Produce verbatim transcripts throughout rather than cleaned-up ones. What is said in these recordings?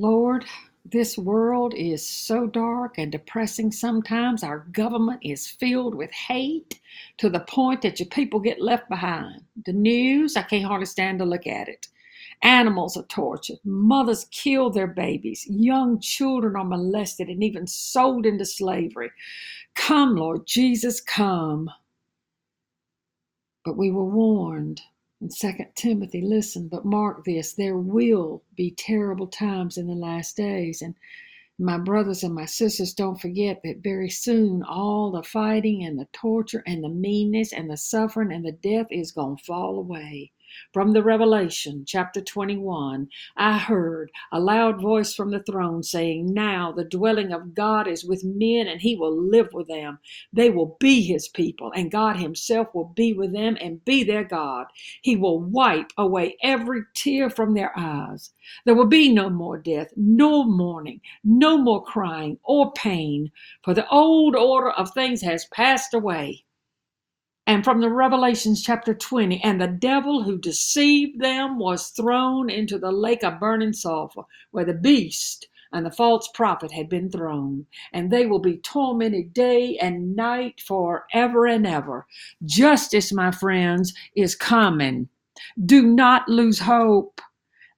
Lord, this world is so dark and depressing sometimes. Our government is filled with hate to the point that your people get left behind. The news, I can't hardly stand to look at it. Animals are tortured. Mothers kill their babies. Young children are molested and even sold into slavery. Come, Lord Jesus, come. But we were warned in Second Timothy, listen, but mark this, there will be terrible times in the last days. And my brothers and my sisters, don't forget that very soon all the fighting and the torture and the meanness and the suffering and the death is going to fall away. From the Revelation, chapter twenty-one, I heard a loud voice from the throne saying, now the dwelling of God is with men, and he will live with them. They will be his people, and God himself will be with them and be their God. He will wipe away every tear from their eyes. There will be no more death, no mourning, no more crying or pain, for the old order of things has passed away. And from the Revelation chapter twenty, and the devil who deceived them was thrown into the lake of burning sulfur, where the beast and the false prophet had been thrown. And they will be tormented day and night forever and ever. Justice, my friends, is coming. Do not lose hope.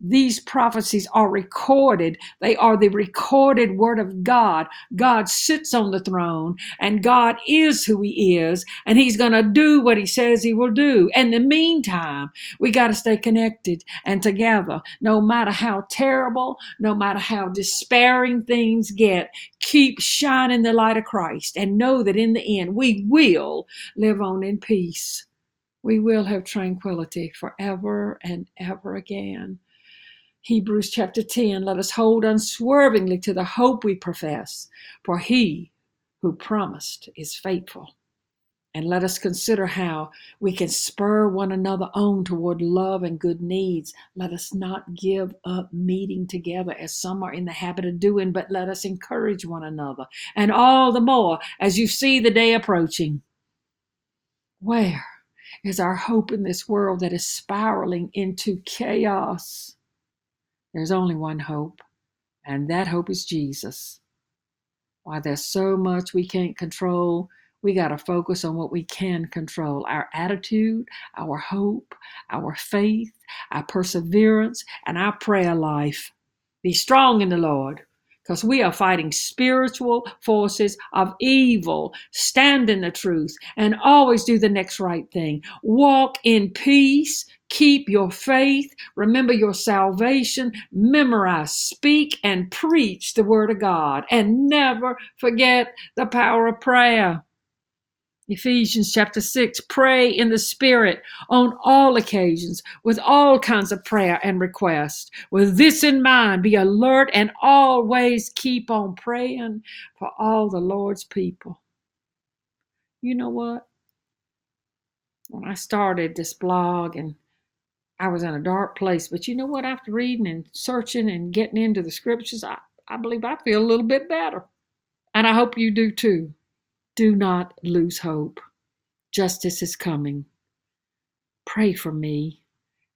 These prophecies are recorded. They are the recorded word of God. God sits on the throne, and God is who he is, and he's going to do what he says he will do. In the meantime, we got to stay connected and together. No matter how terrible, no matter how despairing things get, keep shining the light of Christ and know that in the end, we will live on in peace. We will have tranquility forever and ever again. Hebrews chapter ten, let us hold unswervingly to the hope we profess, for he who promised is faithful. And let us consider how we can spur one another on toward love and good needs. Let us not give up meeting together as some are in the habit of doing, but let us encourage one another, and all the more as you see the day approaching. Where is our hope in this world that is spiraling into chaos? There's only one hope, and that hope is Jesus. While there's so much we can't control, we got to focus on what we can control. Our attitude, our hope, our faith, our perseverance, and our prayer life. Be strong in the Lord, because we are fighting spiritual forces of evil. Stand in the truth and always do the next right thing. Walk in peace. Keep your faith. Remember your salvation. Memorize, speak, and preach the word of God. And never forget the power of prayer. Ephesians chapter six, pray in the Spirit on all occasions with all kinds of prayer and request. With this in mind, be alert and always keep on praying for all the Lord's people. You know what? When I started this blog, and I was in a dark place, but you know what? After reading and searching and getting into the scriptures, I, I believe I feel a little bit better. And I hope you do too. Do not lose hope. Justice is coming. Pray for me,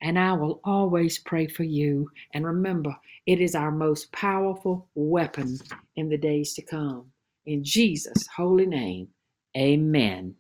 and I will always pray for you. And remember, it is our most powerful weapon in the days to come. In Jesus' holy name, amen.